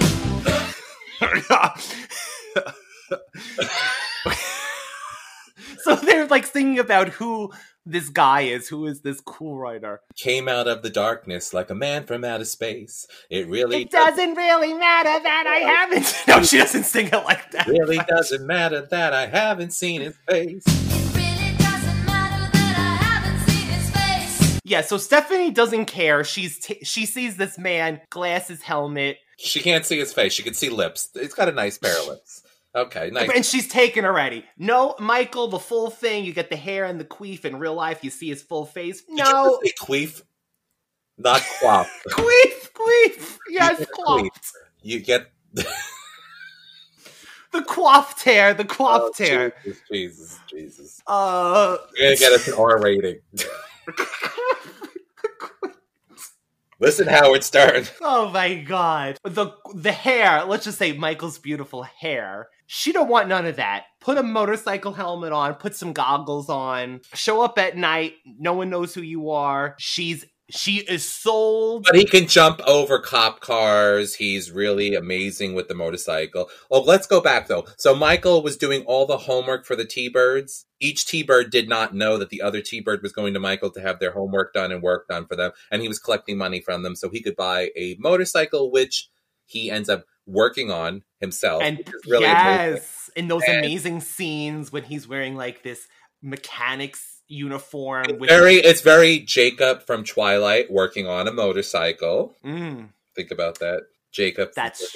So they're like singing about who this guy is, who is this Cool Rider. Came out of the darkness like a man from outer space. It really It doesn't, doesn't really matter that I haven't No, she doesn't sing it like that. It really much. doesn't matter that I haven't seen his face. Yeah, so Stephanie doesn't care. She's t- she sees this man, glasses, helmet. She can't see his face. She can see lips. It's got a nice pair of lips. Okay, nice. And she's taken already. No, Michael, the full thing. You get the hair and the queef. In real life, you see his full face. No. Did you say queef? Not quaff. Queef, queef. Yes, quaffed. You get... The coiffed hair, the coiffed oh, hair. Jesus, Jesus, Jesus. Uh, You're going to get us an R rating. Listen, Howard Stern. Oh my God. The the hair, let's just say Michael's beautiful hair. She don't want none of that. Put a motorcycle helmet on, put some goggles on, show up at night, no one knows who you are. She's She is sold. But he can jump over cop cars. He's really amazing with the motorcycle. Oh, let's go back, though. So Michael was doing all the homework for the T-Birds. Each T-Bird did not know that the other T-Bird was going to Michael to have their homework done and work done for them. And he was collecting money from them so he could buy a motorcycle, which he ends up working on himself. And really yes, in those and amazing scenes when he's wearing like this mechanics uniform. It's with very, it's very Jacob from Twilight working on a motorcycle. Mm. Think about that, Jacob. That's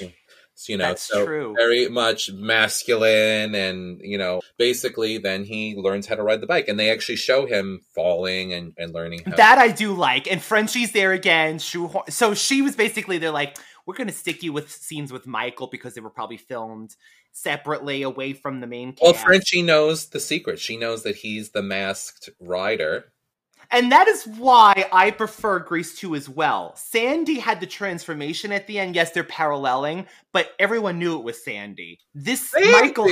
you know, that's so true. Very much masculine, and you know, basically, then he learns how to ride the bike, and they actually show him falling and, and learning how that to- I do like. And Frenchie's there again. Shoehorn- so she was basically they're like, we're going to stick you with scenes with Michael because they were probably filmed separately away from the main cast. Well, Frenchie knows the secret. She knows that he's the masked rider. And that is why I prefer Grease two as well. Sandy had the transformation at the end. Yes, they're paralleling, but everyone knew it was Sandy. This Sandy. Michael...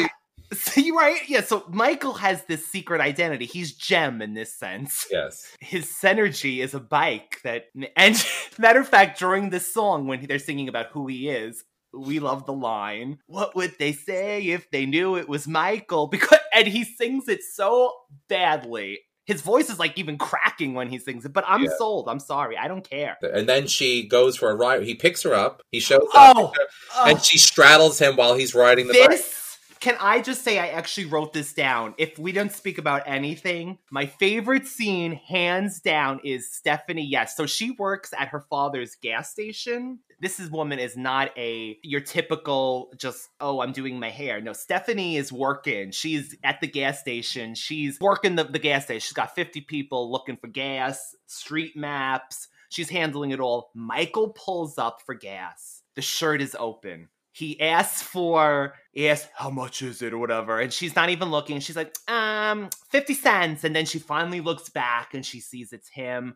See, right? Yeah, so Michael has this secret identity. He's Gem in this sense. Yes. His Synergy is a bike that... And matter of fact, during this song, when they're singing about who he is, we love the line, what would they say if they knew it was Michael? Because And he sings it so badly. His voice is like even cracking when he sings it, but I'm yeah. sold. I'm sorry. I don't care. And then she goes for a ride. He picks her up. He shows oh, up. Oh. And she straddles him while he's riding the this- bike. Can I just say I actually wrote this down? If we don't speak about anything, my favorite scene, hands down, is Stephanie. Yes. So she works at her father's gas station. This is, woman is not a, your typical just, oh, I'm doing my hair. No, Stephanie is working. She's at the gas station. She's working the, the gas station. She's got fifty people looking for gas, street maps. She's handling it all. Michael pulls up for gas. The shirt is open. He asks for, he asks, how much is it or whatever? And she's not even looking. She's like, um, fifty cents. And then she finally looks back and she sees it's him.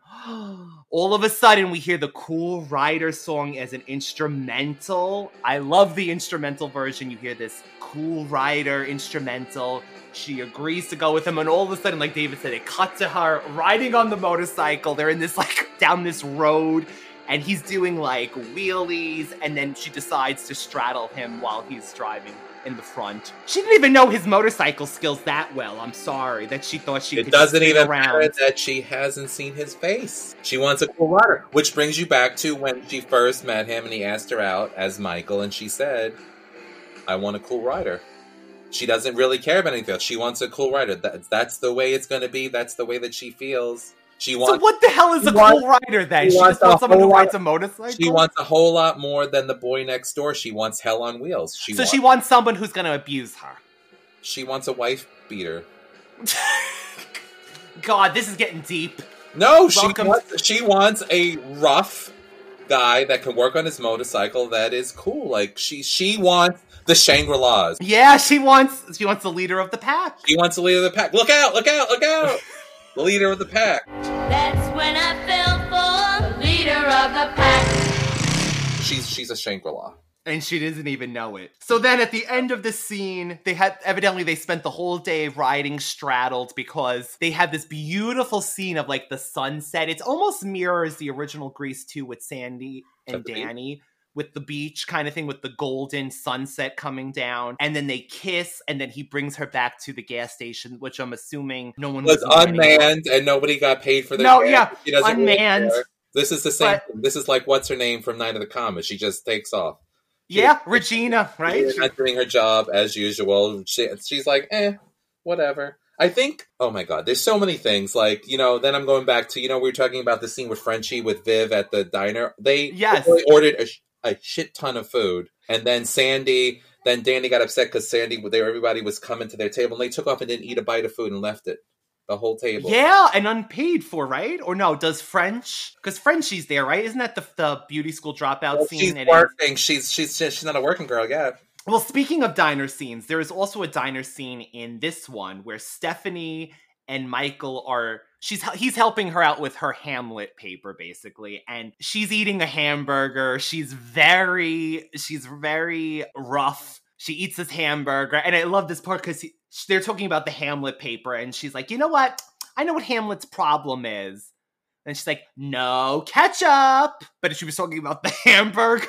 All of a sudden, we hear the Cool Rider song as an instrumental. I love the instrumental version. You hear this Cool Rider instrumental. She agrees to go with him. And all of a sudden, like David said, it cuts to her riding on the motorcycle. They're in this, like, down this road. And he's doing, like, wheelies, and then she decides to straddle him while he's driving in the front. She didn't even know his motorcycle skills that well. I'm sorry that she thought she it could just spin around. It doesn't even matter that she hasn't seen his face. She wants a Cool Rider, which brings you back to when she first met him and he asked her out as Michael, and she said, I want a Cool Rider. She doesn't really care about anything else. She wants a Cool Rider. That, that's the way it's going to be. That's the way that she feels. She wants, so what the hell is a wants, Cool Rider then? She, she wants just wants someone who rides a motorcycle? She wants a whole lot more than the boy next door. She wants hell on wheels. She so wants, she wants someone who's going to abuse her. She wants a wife beater. God, this is getting deep. No, she wants, she wants a rough guy that can work on his motorcycle that is cool. Like, she, she wants... the Shangri-Las. Yeah, she wants, she wants the leader of the pack. She wants the leader of the pack. Look out, look out, look out. The leader of the pack. That's when I fell for the leader of the pack. She's she's a Shangri-La. And she doesn't even know it. So then at the end of the scene, they had evidently they spent the whole day riding straddled because they had this beautiful scene of like the sunset. It almost mirrors the original Grease two with Sandy and Danny. Beach. With the beach kind of thing, with the golden sunset coming down. And then they kiss, and then he brings her back to the gas station, which I'm assuming no one was unmanned anymore. And nobody got paid for their No, gas. Yeah, she doesn't unmanned. Really care. This is the same but, thing. This is like, what's her name from Night of the Comet? She just takes off. She yeah, was, Regina, right? She's not doing her job as usual. She, she's like, eh, whatever. I think, oh my God, there's so many things. Like, you know, then I'm going back to, you know, we were talking about the scene with Frenchie, with Viv at the diner. They yes. really ordered a a shit ton of food. And then Sandy, then Danny got upset because Sandy, they, everybody was coming to their table and they took off and didn't eat a bite of food and left it. The whole table. Yeah, and unpaid for, right? Or no, does French? Because Frenchie's there, right? Isn't that the, the beauty school dropout well, scene? She's working. She's, she's, she's not a working girl yet. Well, speaking of diner scenes, there is also a diner scene in this one where Stephanie and Michael are... She's he's helping her out with her Hamlet paper, basically. And she's eating a hamburger. She's very, she's very rough. She eats this hamburger. And I love this part because they're talking about the Hamlet paper. And she's like, you know what? I know what Hamlet's problem is. And she's like, no ketchup. But she was talking about the hamburger.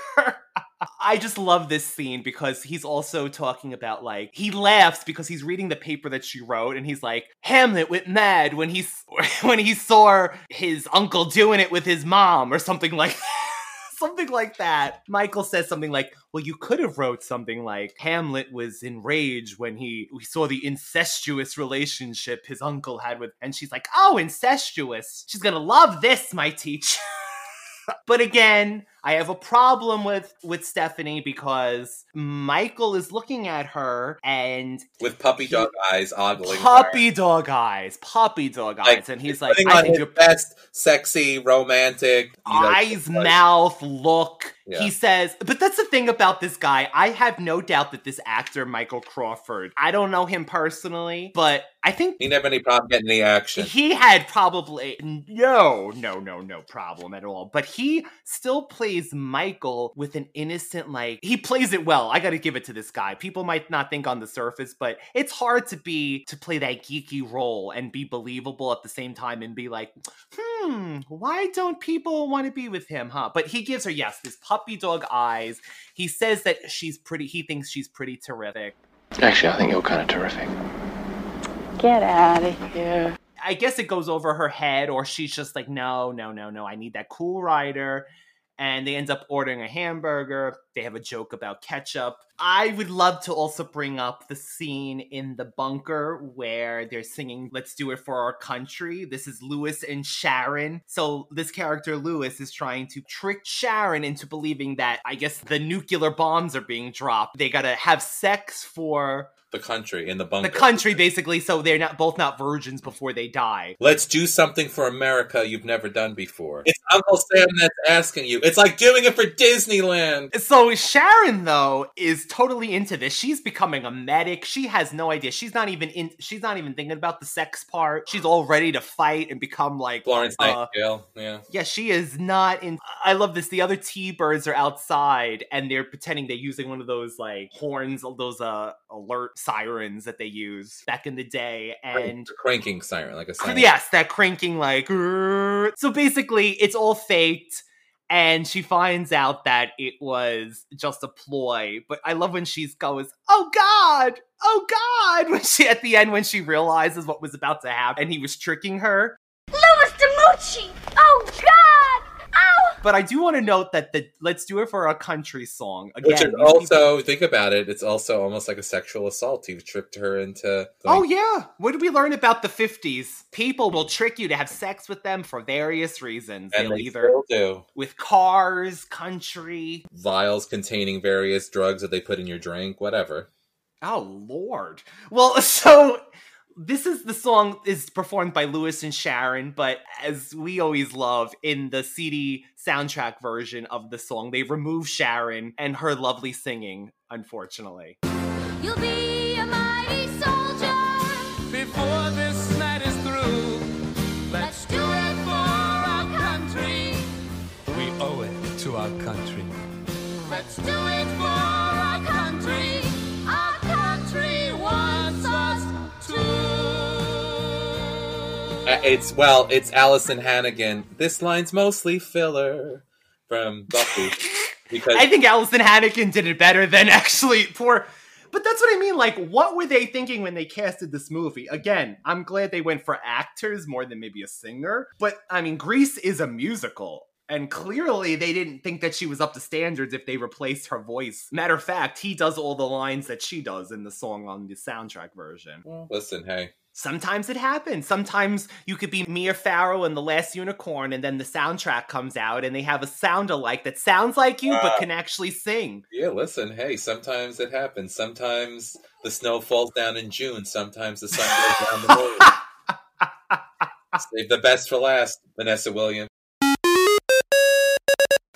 I just love this scene because he's also talking about, like, he laughs because he's reading the paper that she wrote and he's like, Hamlet went mad when he when he saw his uncle doing it with his mom or something like that. Something like that. Michael says something like, well, you could have wrote something like, Hamlet was enraged when he we saw the incestuous relationship his uncle had with, and she's like, oh, incestuous. She's gonna love this, my teacher. But again, I have a problem with, with Stephanie because Michael is looking at her and... With puppy he, dog eyes ogling Puppy her. dog eyes. Puppy dog eyes. Like, and he's like, I think you're... best, sexy, romantic... Eyes, know, mouth, like, look. Yeah. He says... But that's the thing about this guy. I have no doubt that this actor, Michael Crawford, I don't know him personally, but I think... He never had any problem getting any action. He had probably... No, no, no, no problem at all. But he still plays... plays Michael with an innocent, like, he plays it well. I gotta give it to this guy. People might not think on the surface, but it's hard to be, to play that geeky role and be believable at the same time and be like, hmm, why don't people want to be with him, huh? But he gives her, yes, this puppy dog eyes. He says that she's pretty, he thinks she's pretty terrific. Actually, I think you're kind of terrific. Get out of here. I guess it goes over her head, or she's just like, no, no, no, no, I need that Cool Rider. And they end up ordering a hamburger. They have a joke about ketchup. I would love to also bring up the scene in the bunker where they're singing, Let's Do It For Our Country. This is Lewis and Sharon. So this character, Lewis, is trying to trick Sharon into believing that, I guess, the nuclear bombs are being dropped. They gotta have sex for... The country, in the bunker. The country, basically, so they're not both not virgins before they die. Let's do something for America you've never done before. It's Uncle Sam that's asking you. It's like doing it for Disneyland. So Sharon, though, is totally into this. She's becoming a medic. She has no idea. She's not even in. She's not even thinking about the sex part. She's all ready to fight and become like... Florence uh, Nightingale, yeah. Yeah, she is not in... I love this. The other T-birds are outside, and they're pretending they're using one of those, like, horns, those uh alert... sirens that they use back in the day, and the cranking siren, like a siren. Yes, that cranking, like, rrr. So basically it's all faked, and she finds out that it was just a ploy. But I love when she's goes, oh god, oh god, when she at the end, when she realizes what was about to happen and he was tricking her. Louis DiMucci, oh god. But I do want to note that the Let's Do It For Our Country song. Again, which is also, people... think about it, it's also almost like a sexual assault. He tricked her into... Like... Oh, yeah. What did we learn about the fifties? People will trick you to have sex with them for various reasons. And They'll they either still do. With cars, country. Vials containing various drugs that they put in your drink, whatever. Oh, Lord. Well, so... This is the song is performed by Lewis and Sharon, but as we always love, in the C D soundtrack version of the song, they remove Sharon and her lovely singing, unfortunately. You'll be a mighty soldier before this night is through. Let's do it for our country. We owe it to our country. Let's do it for our country. Our country wants us to. It's, well, it's Alison Hannigan. This line's mostly filler from Buffy. Because I think Alison Hannigan did it better than actually poor... But that's what I mean. Like, what were they thinking when they casted this movie? Again, I'm glad they went for actors more than maybe a singer. But, I mean, Grease is a musical. And clearly they didn't think that she was up to standards if they replaced her voice. Matter of fact, he does all the lines that she does in the song on the soundtrack version. Listen, hey. Sometimes it happens. Sometimes you could be Mia Farrow and The Last Unicorn, and then the soundtrack comes out and they have a sound-alike that sounds like you, uh, but can actually sing. Yeah, listen, hey, sometimes it happens. Sometimes the snow falls down in June. Sometimes the sun goes down the road. Save the best for last, Vanessa Williams.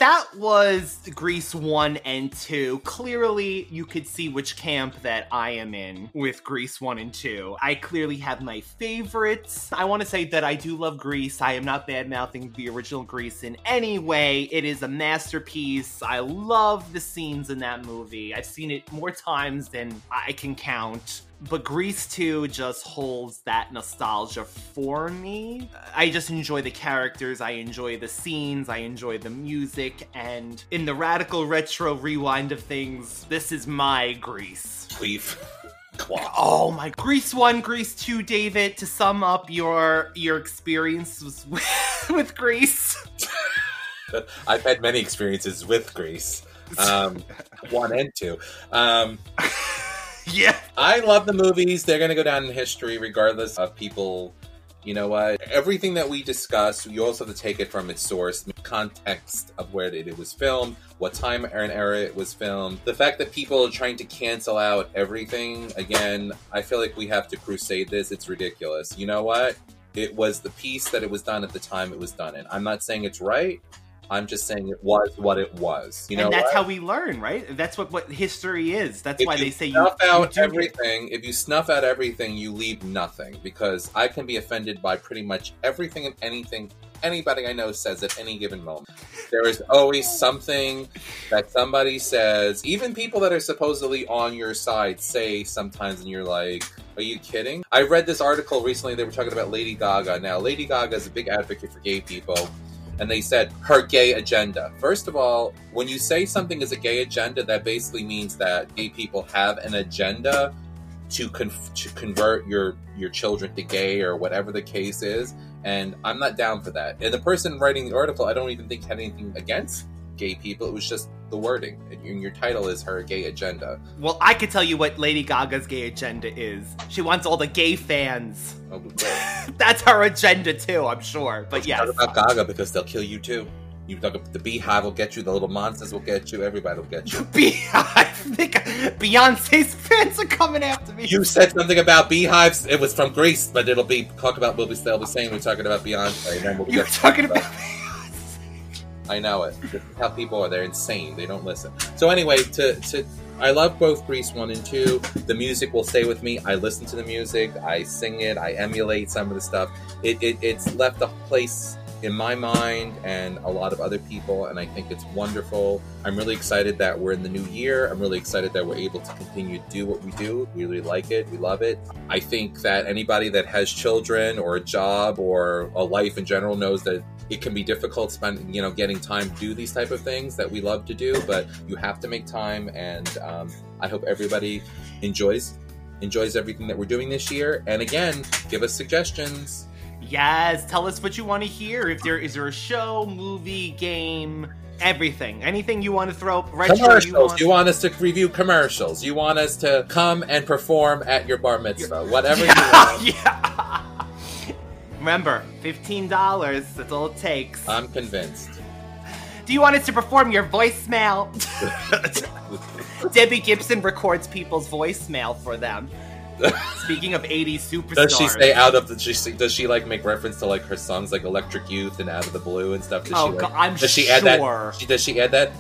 that was Grease one and two. Clearly, you could see which camp that I am in with Grease one and two. I clearly have my favorites. I want to say that I do love Grease. I am not bad-mouthing the original Grease in any way. It is a masterpiece. I love the scenes in that movie. I've seen it more times than I can count. But Grease two just holds that nostalgia for me. I just enjoy the characters, I enjoy the scenes, I enjoy the music, and in the radical retro rewind of things, this is my Grease. We've... Oh my, Grease one, Grease two, David, to sum up your your experiences with, with Grease. I've had many experiences with Grease. Um, one and two. Um... Yeah. I love the movies. They're going to go down in history regardless of people. You know what? Everything that we discuss, you also have to take it from its source, context of where it was filmed, what time and era it was filmed. The fact that people are trying to cancel out everything, again, I feel like we have to crusade this. It's ridiculous. You know what? It was the piece that it was done at the time it was done in. I'm not saying it's right. I'm just saying it was what it was. You know, and that's what? How we learn, right? That's what, what history is. That's if why they say you snuff out you everything. It. If you snuff out everything, you leave nothing. Because I can be offended by pretty much everything and anything anybody I know says at any given moment. There is always something that somebody says. Even people that are supposedly on your side say sometimes, and you're like, are you kidding? I read this article recently. They were talking about Lady Gaga. Now, Lady Gaga is a big advocate for gay people. And they said, her gay agenda. First of all, when you say something is a gay agenda, that basically means that gay people have an agenda to con- to convert your, your children to gay or whatever the case is. And I'm not down for that. And the person writing the article, I don't even think had anything against gay people. It was just the wording. And your title is her gay agenda. Well, I could tell you what Lady Gaga's gay agenda is. She wants all the gay fans. Oh, that's her agenda too, I'm sure. But yeah, talk about Gaga because they'll kill you too. You talk about the Beehive will get you. The little monsters will get you. Everybody will get you. The Beehive. Beyonce's fans are coming after me. You said something about Beehives. It was from Grease, but it'll be talk about what we'll be saying. We're talking about Beyonce. And then we'll You're talking about. about- I know it. How people are. They're insane. They don't listen. So anyway, to, to I love both Grease one and two. The music will stay with me. I listen to the music. I sing it. I emulate some of the stuff. It, it It's left a place in my mind and a lot of other people, and I think it's wonderful. I'm really excited that we're in the new year. I'm really excited that we're able to continue to do what we do. We really like it. We love it. I think that anybody that has children or a job or a life in general knows that it can be difficult spending, you know, getting time to do these type of things that we love to do, but you have to make time. And um, I hope everybody enjoys enjoys everything that we're doing this year. And again, give us suggestions. Yes, tell us what you want to hear. If there is there a show, movie, game, everything, anything you want to throw up. Commercials. You want... you want us to review commercials. You want us to come and perform at your bar mitzvah. Whatever yeah, you want. Yeah. Remember, fifteen dollars, that's all it takes. I'm convinced. Do you want us to perform your voicemail? Debbie Gibson records people's voicemail for them. Speaking of eighties superstars. Does she stay out of the... Does she, does she like, make reference to, like, her songs, like, Electric Youth and Out of the Blue and stuff? Does oh, she, like, God, I'm does she sure. Add that? She, does she add that?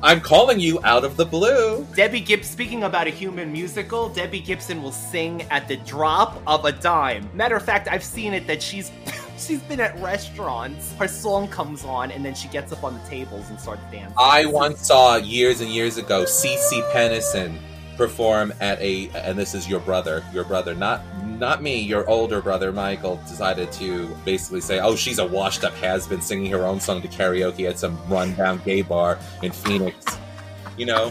I'm calling you out of the blue. Debbie Gibson, speaking about a human musical, Debbie Gibson will sing at the drop of a dime. Matter of fact, I've seen it that she's she's been at restaurants. Her song comes on, and then she gets up on the tables and starts dancing. I once saw, years and years ago, Cece Peniston perform at a, and this is your brother, your brother, not not me, your older brother, Michael, decided to basically say, oh, she's a washed-up has-been singing her own song to karaoke at some run-down gay bar in Phoenix. You know?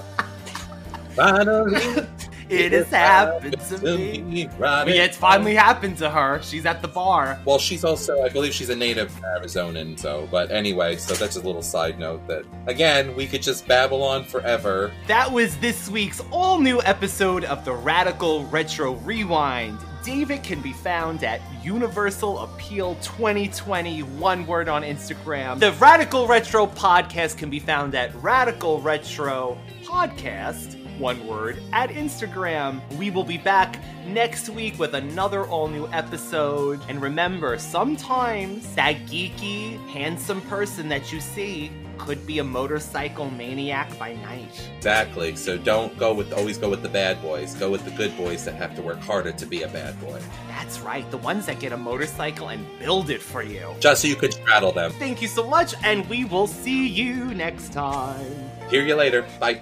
Finally, it has happened, happened to me. me. Right yeah, it's finally happened to her. She's at the bar. Well, she's also, I believe she's a native Arizonan, so, but anyway, so that's a little side note that, again, we could just babble on forever. That was this week's all-new episode of the Radical Retro Rewind. David can be found at Universal Appeal twenty twenty, one word on Instagram. The Radical Retro Podcast can be found at Radical Retro Podcast, one word, at Instagram. We will be back next week with another all-new episode. And remember, sometimes that geeky, handsome person that you see could be a motorcycle maniac by night. Exactly. So don't go with always go with the bad boys. Go with the good boys that have to work harder to be a bad boy. That's right. The ones that get a motorcycle and build it for you. Just so you could straddle them. Thank you so much, and we will see you next time. Hear you later. Bye.